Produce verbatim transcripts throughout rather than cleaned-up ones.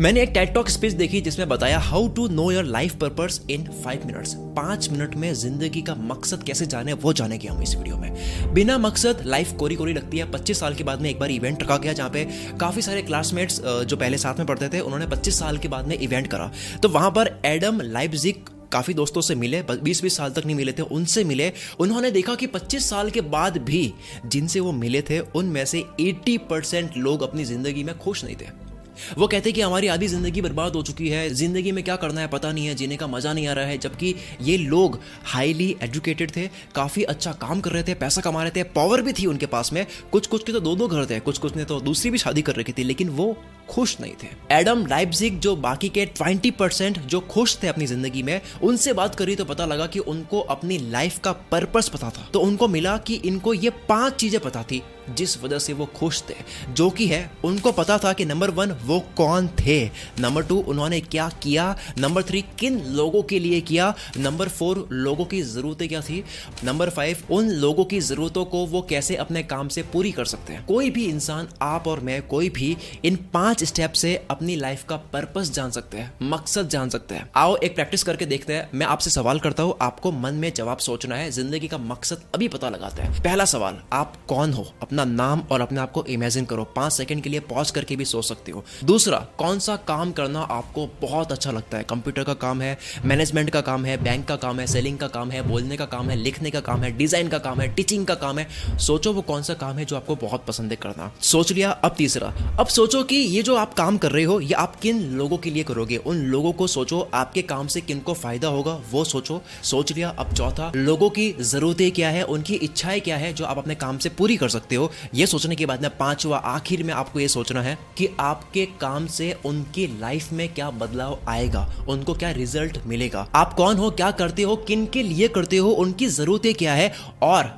मैंने एक Ted talk speech देखी जिसमें बताया how to know your life purpose in five minutes. पाँच मिनट में जिंदगी का मकसद कैसे जाने वो जानेंगे हम इस वीडियो में। बिना मकसद लाइफ कोरी कोरी लगती है। पच्चीस साल के बाद में एक बार इवेंट रखा गया जहाँ पे काफ़ी सारे क्लासमेट्स जो पहले साथ में पढ़ते थे उन्होंने पच्चीस साल के बाद में इवेंट करा। तो वहाँ पर एडम लाइपजिग काफ़ी दोस्तों से मिले, बीस बीस साल तक नहीं मिले थे, उनसे मिले। उन्होंने देखा कि पच्चीस साल के बाद भी जिनसे वो मिले थे उनमें से अस्सी परसेंट लोग अपनी ज़िंदगी में खुश नहीं थे। वो कहते कि हमारी आधी ज़िंदगी बर्बाद हो चुकी है, ज़िंदगी में क्या करना है पता नहीं है, जीने का मज़ा नहीं आ रहा है। जबकि ये लोग हाईली एजुकेटेड थे, काफ़ी अच्छा काम कर रहे थे, पैसा कमा रहे थे, पावर भी थी उनके पास में, कुछ कुछ के तो दो दो घर थे, कुछ कुछ ने तो दूसरी भी शादी कर रखी थी, लेकिन वो खुश नहीं थे। एडम लाइपजिग जो बाकी के बीस परसेंट जो खुश थे अपनी ज़िंदगी में, उनसे बात करी तो पता लगा कि उनको अपनी लाइफ का पर्पस पता था। तो उनको मिला कि इनको ये पांच चीज़ें पता थी जिस वजह से वो खुश थे, जो कि है उनको पता था कि नंबर वन वो कौन थे, नंबर टू उन्होंने क्या किया, नंबर थ्री किन लोगों के लिए किया, नंबर फोर लोगों की ज़रूरतें क्या थी, नंबर फाइव उन लोगों की ज़रूरतों को वो कैसे अपने काम से पूरी कर सकते हैं। कोई भी इंसान, आप और मैं, कोई भी इन पाँच स्टेप से अपनी लाइफ का पर्पस जान सकते हैं, मकसद जान सकते हैं। आओ एक प्रैक्टिस करके देखते हैं। मैं आपसे सवाल करता हूँ, आपको मन में जवाब सोचना है, जिंदगी का मकसद अभी पता लगाते हैं। पहला सवाल, आप कौन हो? अपना नाम और अपने आप को इमेजिन करो, पांच सेकंड के लिए पॉज करके भी सोच सकते हो। दूसरा, कौन सा काम करना आपको बहुत अच्छा लगता है? कंप्यूटर का काम है, मैनेजमेंट का काम है, बैंक का काम है, सेलिंग का काम है, बोलने का काम है, लिखने का काम है, डिजाइन का काम है, टीचिंग का काम है। सोचो वो कौन सा काम है जो आपको बहुत पसंद है करना। सोच लिया। अब तीसरा, अब सोचो कि ये जो आप काम कर रहे हो ये आप किन लोगों के लिए करोगे, उन लोगों को सोचो आपके काम से किनको फायदा होगा वो सोचो। सोच लिया। अब चौथा, लोगों की जरूरतें क्या है, उनकी इच्छाएं क्या है जो आप अपने काम से पूरी कर सकते हो। ये सोचने के बाद में पांचवा, आखिर में आपको ये सोचना है कि आपके काम से उनकी लाइफ में क्या बदलाव आएगा, उनको क्या रिजल्ट मिलेगा। आप कौन हो, क्या करते हो, किन के लिए करते हो, उनकी ज़रूरतें क्या है और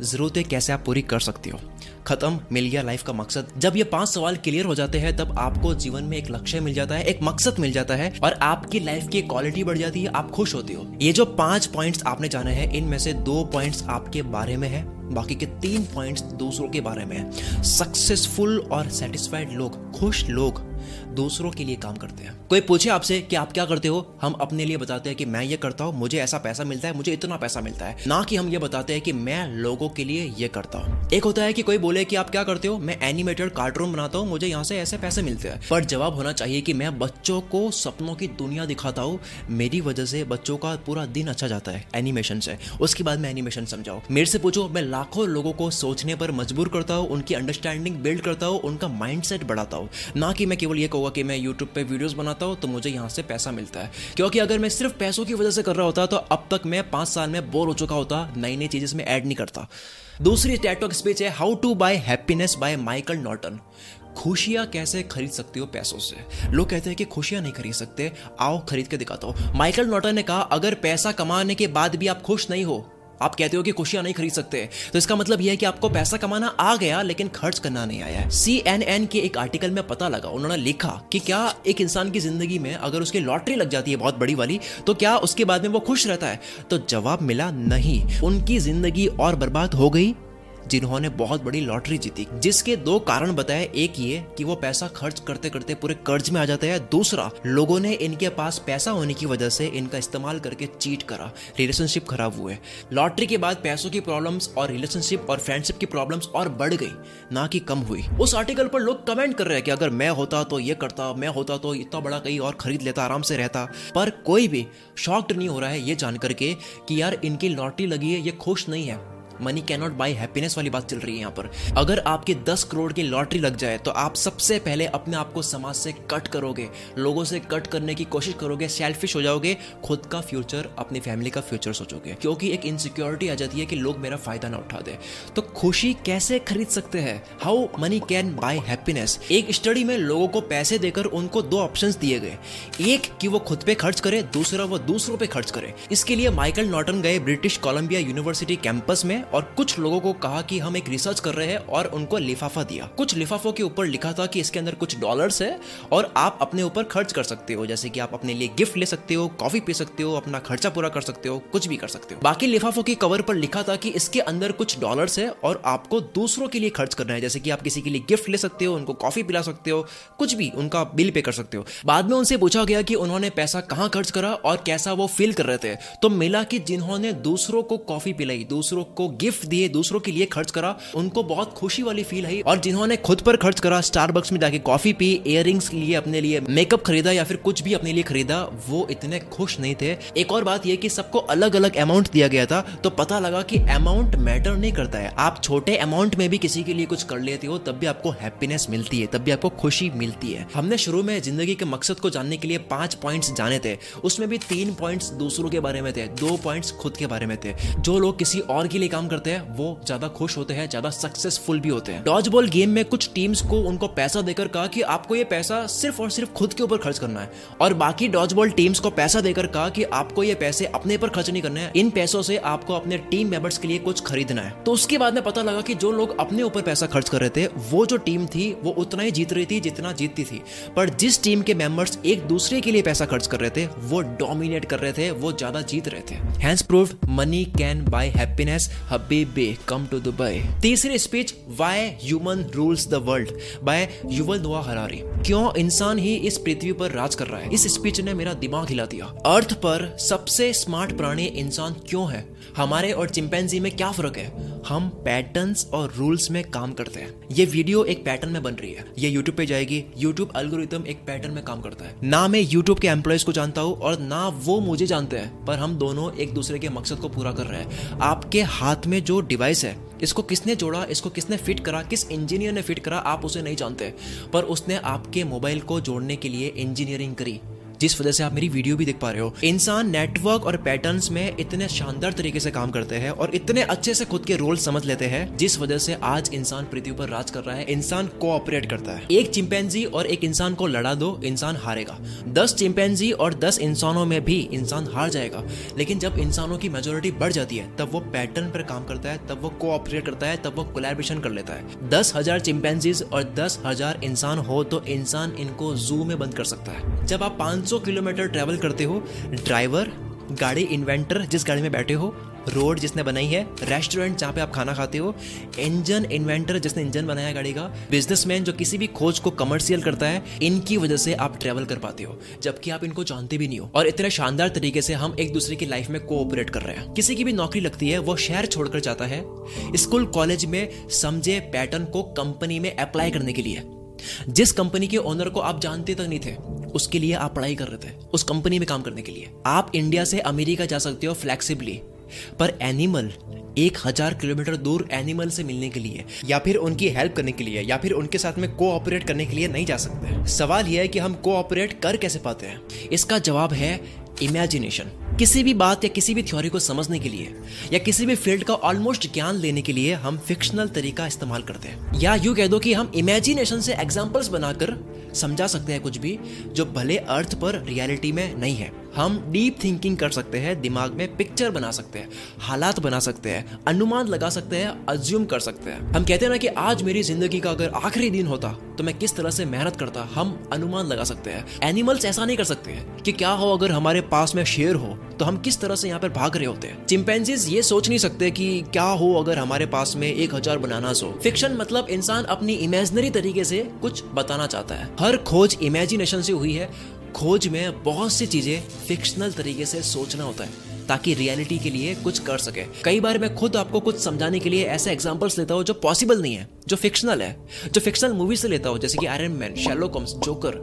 ज़रूरतें कैसे आप पूरी कर सकते हो। खत्म, मिल गया लाइफ का मकसद। जब ये पांच सवाल क्लियर हो जाते हैं तब आपको जीवन में एक लक्ष्य मिल जाता है, एक मकसद मिल जाता है और आपकी लाइफ की क्वालिटी बढ़ जाती है, आप खुश होते हो। ये जो पांच पॉइंट्स आपने जाने हैं इनमें से दो पॉइंट्स आपके बारे में है, बाकी के तीन पॉइंट्स दूसरों के बारे में है। सक्सेसफुल और सेटिस्फाइड लोग, खुश लोग दूसरों के लिए काम करते हैं। कोई पूछे आपसे कि आप क्या करते हो, हम अपने लिए बताते हैं कि मैं ये करता हूँ, मुझे ऐसा पैसा मिलता है, मुझे इतना पैसा मिलता है, ना कि हम ये बताते हैं कि मैं लोगों के लिए ये करता हूँ। एक होता है कि कोई बोले कि आप क्या करते हो, मैं एनिमेटेड कार्टून बनाता हूँ, मुझे यहाँ से ऐसे पैसे मिलते हैं, पर जवाब होना चाहिए कि मैं बच्चों को सपनों की दुनिया दिखाता हूँ, मेरी वजह से बच्चों का पूरा दिन अच्छा जाता है एनिमेशन से। उसके बाद मैं एनिमेशन समझाओ। मेरे से पूछो, मैं लाखों लोगों को सोचने पर मजबूर करता हूँ, उनकी अंडरस्टैंडिंग बिल्ड करता हूँ, उनका माइंडसेट बढ़ाता हूँ, ना कि मैं केवल ये कहूँगा कि मैं YouTube पे वीडियोस बनाता हूँ तो मुझे यहाँ से पैसा मिलता है। क्योंकि अगर मैं सिर्फ पैसों की वजह से कर रहा होता तो अब तक मैं पाँच साल में बोर हो चुका होता, नई नई चीज़ें में ऐड नहीं करता। दूसरी टेड टॉक स्पीच है how to buy happiness by Michael Norton. खुशियाँ कैसे खरीद सकते हो पैसों से। लोग कहते हैं कि खुशियाँ नहीं खरीद सकते, आओ खरीद के दिखाता हूँ। माइकल नॉर्टन ने कहा अगर पैसा कमाने के बाद भी आप खुश नहीं हो, आप कहते हो कि खुशियां नहीं खरीद सकते, तो इसका मतलब यह है कि आपको पैसा कमाना आ गया लेकिन खर्च करना नहीं आया। सी एन एन के एक आर्टिकल में पता लगा, उन्होंने लिखा कि क्या एक इंसान की जिंदगी में अगर उसकी लॉटरी लग जाती है बहुत बड़ी वाली तो क्या उसके बाद में वो खुश रहता है, तो जवाब मिला नहीं। उनकी जिंदगी और बर्बाद हो गई जिन्होंने बहुत बड़ी लॉटरी जीती, जिसके दो कारण बताए। एक ये कि वो पैसा खर्च करते करते पूरे कर्ज में आ जाते हैं, दूसरा लोगों ने इनके पास पैसा होने की वजह से इनका इस्तेमाल करके चीट करा, रिलेशनशिप खराब हुए। लॉटरी के बाद पैसों की प्रॉब्लम्स और रिलेशनशिप और फ्रेंडशिप की प्रॉब्लम्स और बढ़ गई, ना कि कम हुई। उस आर्टिकल पर लोग कमेंट कर रहे हैं कि अगर मैं होता तो ये करता, मैं होता तो इतना बड़ा कहीं और खरीद लेता, आराम से रहता। पर कोई भी शॉक्ड नहीं हो रहा है ये जानकर के कि यार इनकी लॉटरी लगी है, ये खुश नहीं है। Money can not buy happiness वाली बात चल रही है यहाँ पर। अगर आपके दस करोड़ की लॉटरी लग जाए तो आप सबसे पहले अपने आप को समाज से कट करोगे, लोगों से कट करने की कोशिश करोगे, सेल्फिश हो जाओगे, खुद का फ्यूचर, अपनी फैमिली का फ्यूचर सोचोगे, क्योंकि एक इनसिक्योरिटी आ जाती है कि लोग मेरा फायदा ना उठा दे। तो खुशी कैसे खरीद सकते हैं, how money can buy happiness. एक स्टडी में लोगों को पैसे देकर उनको दो ऑप्शंस दिए गए, एक कि वो खुद पे खर्च करे, दूसरा वो दूसरों पे खर्च करे। इसके लिए माइकल नॉर्टन गए ब्रिटिश कोलंबिया यूनिवर्सिटी कैंपस में और कुछ लोगों को कहा कि हम एक रिसर्च कर रहे हैं और उनको लिफाफा दिया। कुछ लिफाफों के ऊपर लिखा था कि इसके अंदर कुछ डॉलर्स है और आप अपने ऊपर खर्च कर सकते हो, जैसे कि आप अपने लिए गिफ्ट ले सकते हो, कॉफी पी सकते हो, अपना खर्चा पूरा कर सकते हो, कुछ भी कर सकते हो। बाकी लिफाफों के कवर पर लिखा था कि इसके अंदर कुछ डॉलर्स है और आपको दूसरों के लिए खर्च करना है, जैसे कि आप किसी के लिए गिफ्ट ले सकते हो, उनको कॉफी पिला सकते हो, कुछ भी उनका बिल पे कर सकते हो। बाद में उनसे पूछा गया कि उन्होंने पैसा कहां खर्च करा और कैसा वो फील कर रहे थे, तो मिला कि जिन्होंने दूसरों को कॉफी पिलाई, दूसरों को गिफ्ट दिए, दूसरों के लिए खर्च करा, उनको बहुत खुशी वाली फील आई। और जिन्होंने खुद पर खर्च करा, स्टारबक्स में जाके कॉफी पी, इयररिंग्स लिए, अपने लिए मेकअप खरीदा या फिर कुछ भी अपने लिए खरीदा, वो इतने खुश नहीं थे। एक और बात यह कि सबको अलग अलग अमाउंट दिया गया था, तो पता लगा कि अमाउंट मैटर नहीं करता है। आप छोटे अमाउंट में भी किसी के लिए कुछ कर लेते हो तब भी आपको हैप्पीनेस मिलती है, तब भी आपको खुशी मिलती है। हमने शुरू में जिंदगी के मकसद को जानने के लिए पांच पॉइंट्स जाने थे, उसमें भी तीन पॉइंट्स दूसरों के बारे में थे, दो पॉइंट्स खुद के बारे में थे। जो लोग किसी और के लिए काम करते हैं वो ज्यादा खुश होते हैं, ज्यादा सक्सेसफुल भी होते हैं। डॉजबॉल गेम में कुछ टीम्स को उनको पैसा देकर कहा कि आपको ये पैसा सिर्फ और सिर्फ खुद के ऊपर खर्च करना है, और बाकी डॉजबॉल टीम्स को पैसा देकर कहा कि आपको ये पैसे अपने पर खर्च नहीं करना है, इन पैसों से आपको अपने टीम मेंबर्स के लिए कुछ खरीदना है। तो उसके बाद में पता लगा कि जो लोग अपने ऊपर पैसा खर्च कर रहे थे वो जो टीम थी वो उतना ही जीत रही थी जितना जीतती थी, पर जिस टीम के मेंबर्स एक दूसरे के लिए पैसा खर्च कर रहे थे वो डोमिनेट कर रहे थे, वो ज्यादा जीत रहे थे। Hence proof money can buy happiness, हबीबी कम टू दुबई। तीसरी speech why human rules the world by Yuval Noah Harari, क्यों इंसान ही इस पृथ्वी पर राज कर रहा है। इस स्पीच ने मेरा दिमाग हिला दिया। अर्थ पर सबसे स्मार्ट प्राणी इंसान क्यों है, हमारे और चिंपैंजी में क्या फर्क है, हम पैटर्न्स और रूल्स में काम करते हैं। ये वीडियो एक पैटर्न में बन रही है, ये यूट्यूब पे जाएगी, यूट्यूब एल्गोरिथम एक पैटर्न में काम करता है। ना मैं यूट्यूब के एम्प्लॉयज को जानता हूँ और ना वो मुझे जानते हैं, पर हम दोनों एक दूसरे के मकसद को पूरा कर रहे हैं। आपके हाथ में जो डिवाइस है, इसको किसने जोड़ा, इसको किसने फिट करा, किस इंजीनियर ने फिट करा, आप उसे नहीं जानते, पर उसने आपके मोबाइल को जोड़ने के लिए इंजीनियरिंग करी, जिस वजह से आप मेरी वीडियो भी देख पा रहे हो। इंसान नेटवर्क और पैटर्न्स में इतने शानदार तरीके से काम करते हैं और इतने अच्छे से खुद के रोल समझ लेते हैं, जिस वजह से आज इंसान पृथ्वी पर राज कर रहा है। इंसान कोऑपरेट करता है। एक चिंपैंजी और एक इंसान को लड़ा दो, इंसान हारेगा। दस चिंपैंजी और दस इंसानों में भी इंसान हार जाएगा, लेकिन जब इंसानों की मेजोरिटी बढ़ जाती है तब वो पैटर्न पर काम करता है, तब वो कोऑपरेट करता है, तब वो कोलैबोरेशन कर लेता है। दस हजार चिंपैंजीज और दस हजार इंसान हो तो इंसान इनको जू में बंद कर सकता है। जब आप पांच सौ किलोमीटर ट्रैवल करते हो, ड्राइवर, गाड़ी इन्वेंटर जिस गाड़ी में बैठे हो, रोड जिसने बनाई है, रेस्टोरेंट जहाँ पे आप खाना खाते हो, इंजन इन्वेंटर जिसने इंजन बनाया गाड़ी का, बिजनेसमैन जो किसी भी खोज को कमर्शियल करता है, इनकी वजह से आप ट्रैवल कर पाते हो, जबकि आप इनको जानते भी नहीं हो। और इतने शानदार तरीके से हम एक दूसरे की लाइफ में कोऑपरेट कर रहे हैं। किसी की भी नौकरी लगती है वो शहर छोड़कर जाता है स्कूल कॉलेज में, समझे पैटर्न को कंपनी में अप्लाई करने के लिए। जिस कंपनी के ओनर को आप जानते तक नहीं थे, उसके लिए आप पढ़ाई कर रहे थे, उस कंपनी में काम करने के लिए। आप इंडिया से अमेरिका जा सकते हो फ्लेक्सिबली, पर एनिमल एक हजार किलोमीटर दूर एनिमल से मिलने के लिए या फिर उनकी हेल्प करने के लिए या फिर उनके साथ में कोऑपरेट करने के लिए नहीं जा सकते। सवाल यह है कि हम कोऑपरेट कर कैसे पाते हैं। इसका जवाब है इमेजिनेशन। किसी भी बात या किसी भी थ्योरी को समझने के लिए या किसी भी फील्ड का ऑलमोस्ट ज्ञान लेने के लिए हम फिक्शनल तरीका इस्तेमाल करते हैं, या यूं कह दो कि हम इमेजिनेशन से एग्जांपल्स बनाकर समझा सकते हैं कुछ भी जो भले अर्थ पर रियलिटी में नहीं है। हम डीप थिंकिंग कर सकते हैं, दिमाग में पिक्चर बना सकते हैं, हालात बना सकते हैं, अनुमान लगा सकते हैं, अज्यूम कर सकते हैं। हम कहते हैं ना कि आज मेरी जिंदगी का अगर आखिरी दिन होता तो मैं किस तरह से मेहनत करता, हम अनुमान लगा सकते हैं। एनिमल्स ऐसा नहीं कर सकते हैं कि क्या हो अगर हमारे पास में शेर हो तो हम किस तरह से यहाँ पर भाग रहे होते हैं। चिंपैंजीज ये सोच नहीं सकते कि क्या हो अगर हमारे पास में एक हजार बनानास हो। फिक्शन मतलब इंसान अपनी इमेजिनरी तरीके से कुछ बताना चाहता है। हर खोज इमेजिनेशन से हुई है। खोज में बहुत सी चीजें फिक्शनल तरीके से सोचना होता है ताकि रियलिटी के लिए कुछ कर सके। कई बार मैं खुद आपको कुछ समझाने के लिए ऐसे एग्जांपल्स लेता हूँ जो पॉसिबल नहीं है, जो फिक्शनल है, जो फिक्शनल मूवी से लेता हूँ, जैसे कि Iron Man, Sherlock Holmes, Joker,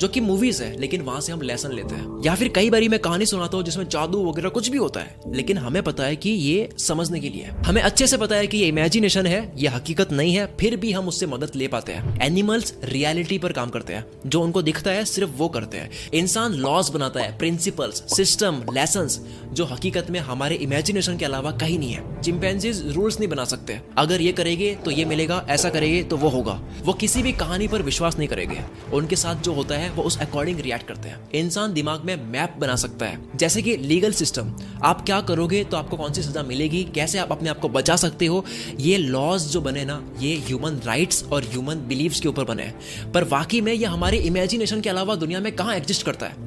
जो कि मूवीज है लेकिन वहां से हम लेसन लेते हैं। या फिर कई बार मैं कहानी सुनाता हूँ जिसमें जादू वगैरह कुछ भी होता है, लेकिन हमें पता है कि ये समझने के लिए, हमें अच्छे से पता है कि ये इमेजिनेशन है, ये हकीकत नहीं है, फिर भी हम उससे मदद ले पाते हैं। एनिमल्स रियलिटी पर काम करते हैं, जो उनको दिखता है सिर्फ वो करते हैं। इंसान लॉज बनाता है, प्रिंसिपल्स, सिस्टम, लेसन, जो हकीकत में हमारे इमेजिनेशन के अलावा कहीं नहीं है। चिंपैंजीज रूल्स नहीं बना सकते, अगर ये करेंगे तो ये मिलेगा, ऐसा करेंगे तो वो होगा। वो किसी भी कहानी पर विश्वास नहीं करेंगे, उनके साथ जो होता है वो उस अकॉर्डिंग रिएक्ट करते हैं। इंसान दिमाग में मैप बना सकता है, जैसे कि लीगल सिस्टम, आप क्या करोगे तो आपको कौन सी सजा मिलेगी, कैसे आप अपने आप को बचा सकते हो। ये लॉज जो बने ना, ये ह्यूमन राइट्स और ह्यूमन बिलीव्स के ऊपर बने, पर वाकई में ये हमारे इमेजिनेशन के अलावा दुनिया में कहाँ एग्जिस्ट करता है।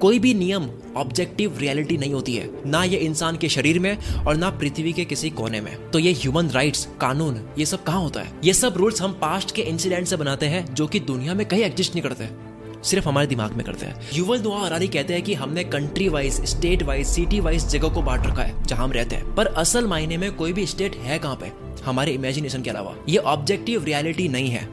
कोई भी नियम ऑब्जेक्टिव रियलिटी नहीं होती है, ना ये इंसान के शरीर में और ना पृथ्वी के किसी कोने में। तो ये ह्यूमन राइट्स, कानून, ये सब कहाँ होता है? ये सब रूल्स हम पास्ट के इंसिडेंट से बनाते हैं, जो कि दुनिया में कहीं एग्जिस्ट नहीं करते, सिर्फ हमारे दिमाग में करते हैं। युवल नोआ हरारी कहते हैं कि हमने country wise, state wise, city wise जगह को बांट रखा है जहां हम रहते हैं, पर असल मायने में कोई भी स्टेट है कहाँ पे हमारे इमेजिनेशन के अलावा। ये ऑब्जेक्टिव रियलिटी नहीं है।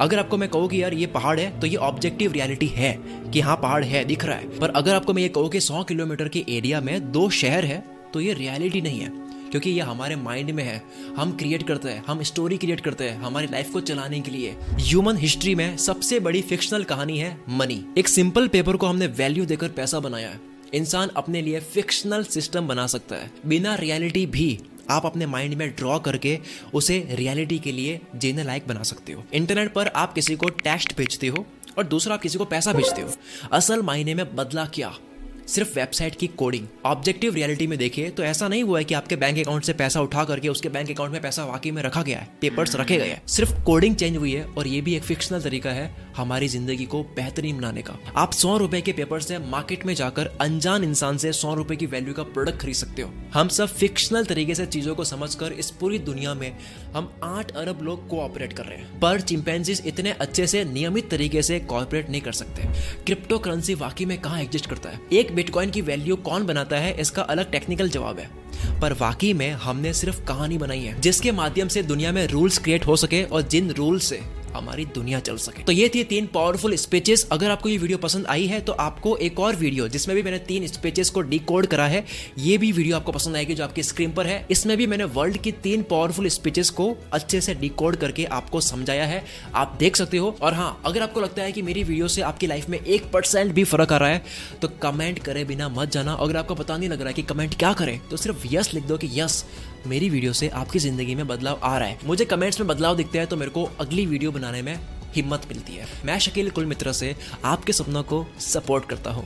अगर आपको मैं कहूँ कि यार ये पहाड़ है, तो ये ऑब्जेक्टिव रियलिटी है कि हाँ पहाड़ है, दिख रहा है। पर अगर आपको मैं ये कहूँ कि सौ किलोमीटर के एरिया में दो शहर है, तो ये रियलिटी नहीं है, क्योंकि ये हमारे माइंड में है। हम क्रिएट करते हैं, हम स्टोरी क्रिएट करते हैं हमारी लाइफ को चलाने के लिए। ह्यूमन हिस्ट्री में सबसे बड़ी फिक्शनल कहानी है मनी। एक सिंपल पेपर को हमने वैल्यू देकर पैसा बनाया है। इंसान अपने लिए फिक्शनल सिस्टम बना सकता है, बिना रियलिटी भी आप अपने माइंड में ड्रॉ करके उसे रियलिटी के लिए जीने लायक बना सकते हो। इंटरनेट पर आप किसी को टेक्स्ट भेजते हो और दूसरा आप किसी को पैसा भेजते हो। असल मायने में बदला क्या? सिर्फ वेबसाइट की कोडिंग। ऑब्जेक्टिव रियलिटी में देखिए तो ऐसा नहीं हुआ है कि आपके बैंक अकाउंट से पैसा उठा करके उसके बैंक अकाउंट में पैसा वाकई में रखा गया है, पेपर्स रखे गए हैं, सिर्फ कोडिंग चेंज हुई है। और ये भी एक फिक्शनल तरीका है हमारी जिंदगी को बेहतरीन बनाने का। आप सौ रुपए के पेपर से मार्केट में जाकर अनजान इंसान से सौ रुपए की वैल्यू का प्रोडक्ट खरीद सकते हो। हम सब फिक्शनल तरीके से चीजों को समझकर इस पूरी दुनिया में हम आठ अरब लोग कोऑपरेट कर रहे हैं, पर चिंपैंजीज इतने अच्छे से नियमित तरीके से कोऑपरेट नहीं कर सकते। क्रिप्टो करेंसी वाकई में कहाँ एग्जिस्ट करता है? एक बिटकॉइन की वैल्यू कौन बनाता है, इसका अलग टेक्निकल जवाब है, पर वाकई में हमने सिर्फ कहानी बनाई है, जिसके माध्यम से दुनिया में रूल्स क्रिएट हो सके और जिन रूल्स से हमारी दुनिया चल सके। तो ये थी तीन पावरफुल स्पीचेस। अगर आपको ये वीडियो पसंद आई है तो आपको एक और वीडियो, जिसमें भी मैंने तीन स्पीचेस को डिकोड करा है, ये भी वीडियो आपको पसंद आएगी जो आपकी स्क्रीन पर है। इसमें भी मैंने वर्ल्ड की तीन पावरफुल स्पीचेस को अच्छे से डिकोड करके आपको समझाया है, आप देख सकते हो। और हाँ, अगर आपको लगता है कि मेरी वीडियो से आपकी लाइफ में एक परसेंट भी फर्क आ रहा है तो कमेंट करे बिना मत जाना। अगर आपको पता नहीं लग रहा है कि कमेंट क्या करे, तो सिर्फ यस लिख दो कि यस, मेरी वीडियो से आपकी जिंदगी में बदलाव आ रहा है। मुझे कमेंट्स में बदलाव दिखते हैं तो मेरे को अगली वीडियो बनाने में हिम्मत मिलती है। मैं शकील कुलमित्र से आपके सपनों को सपोर्ट करता हूँ।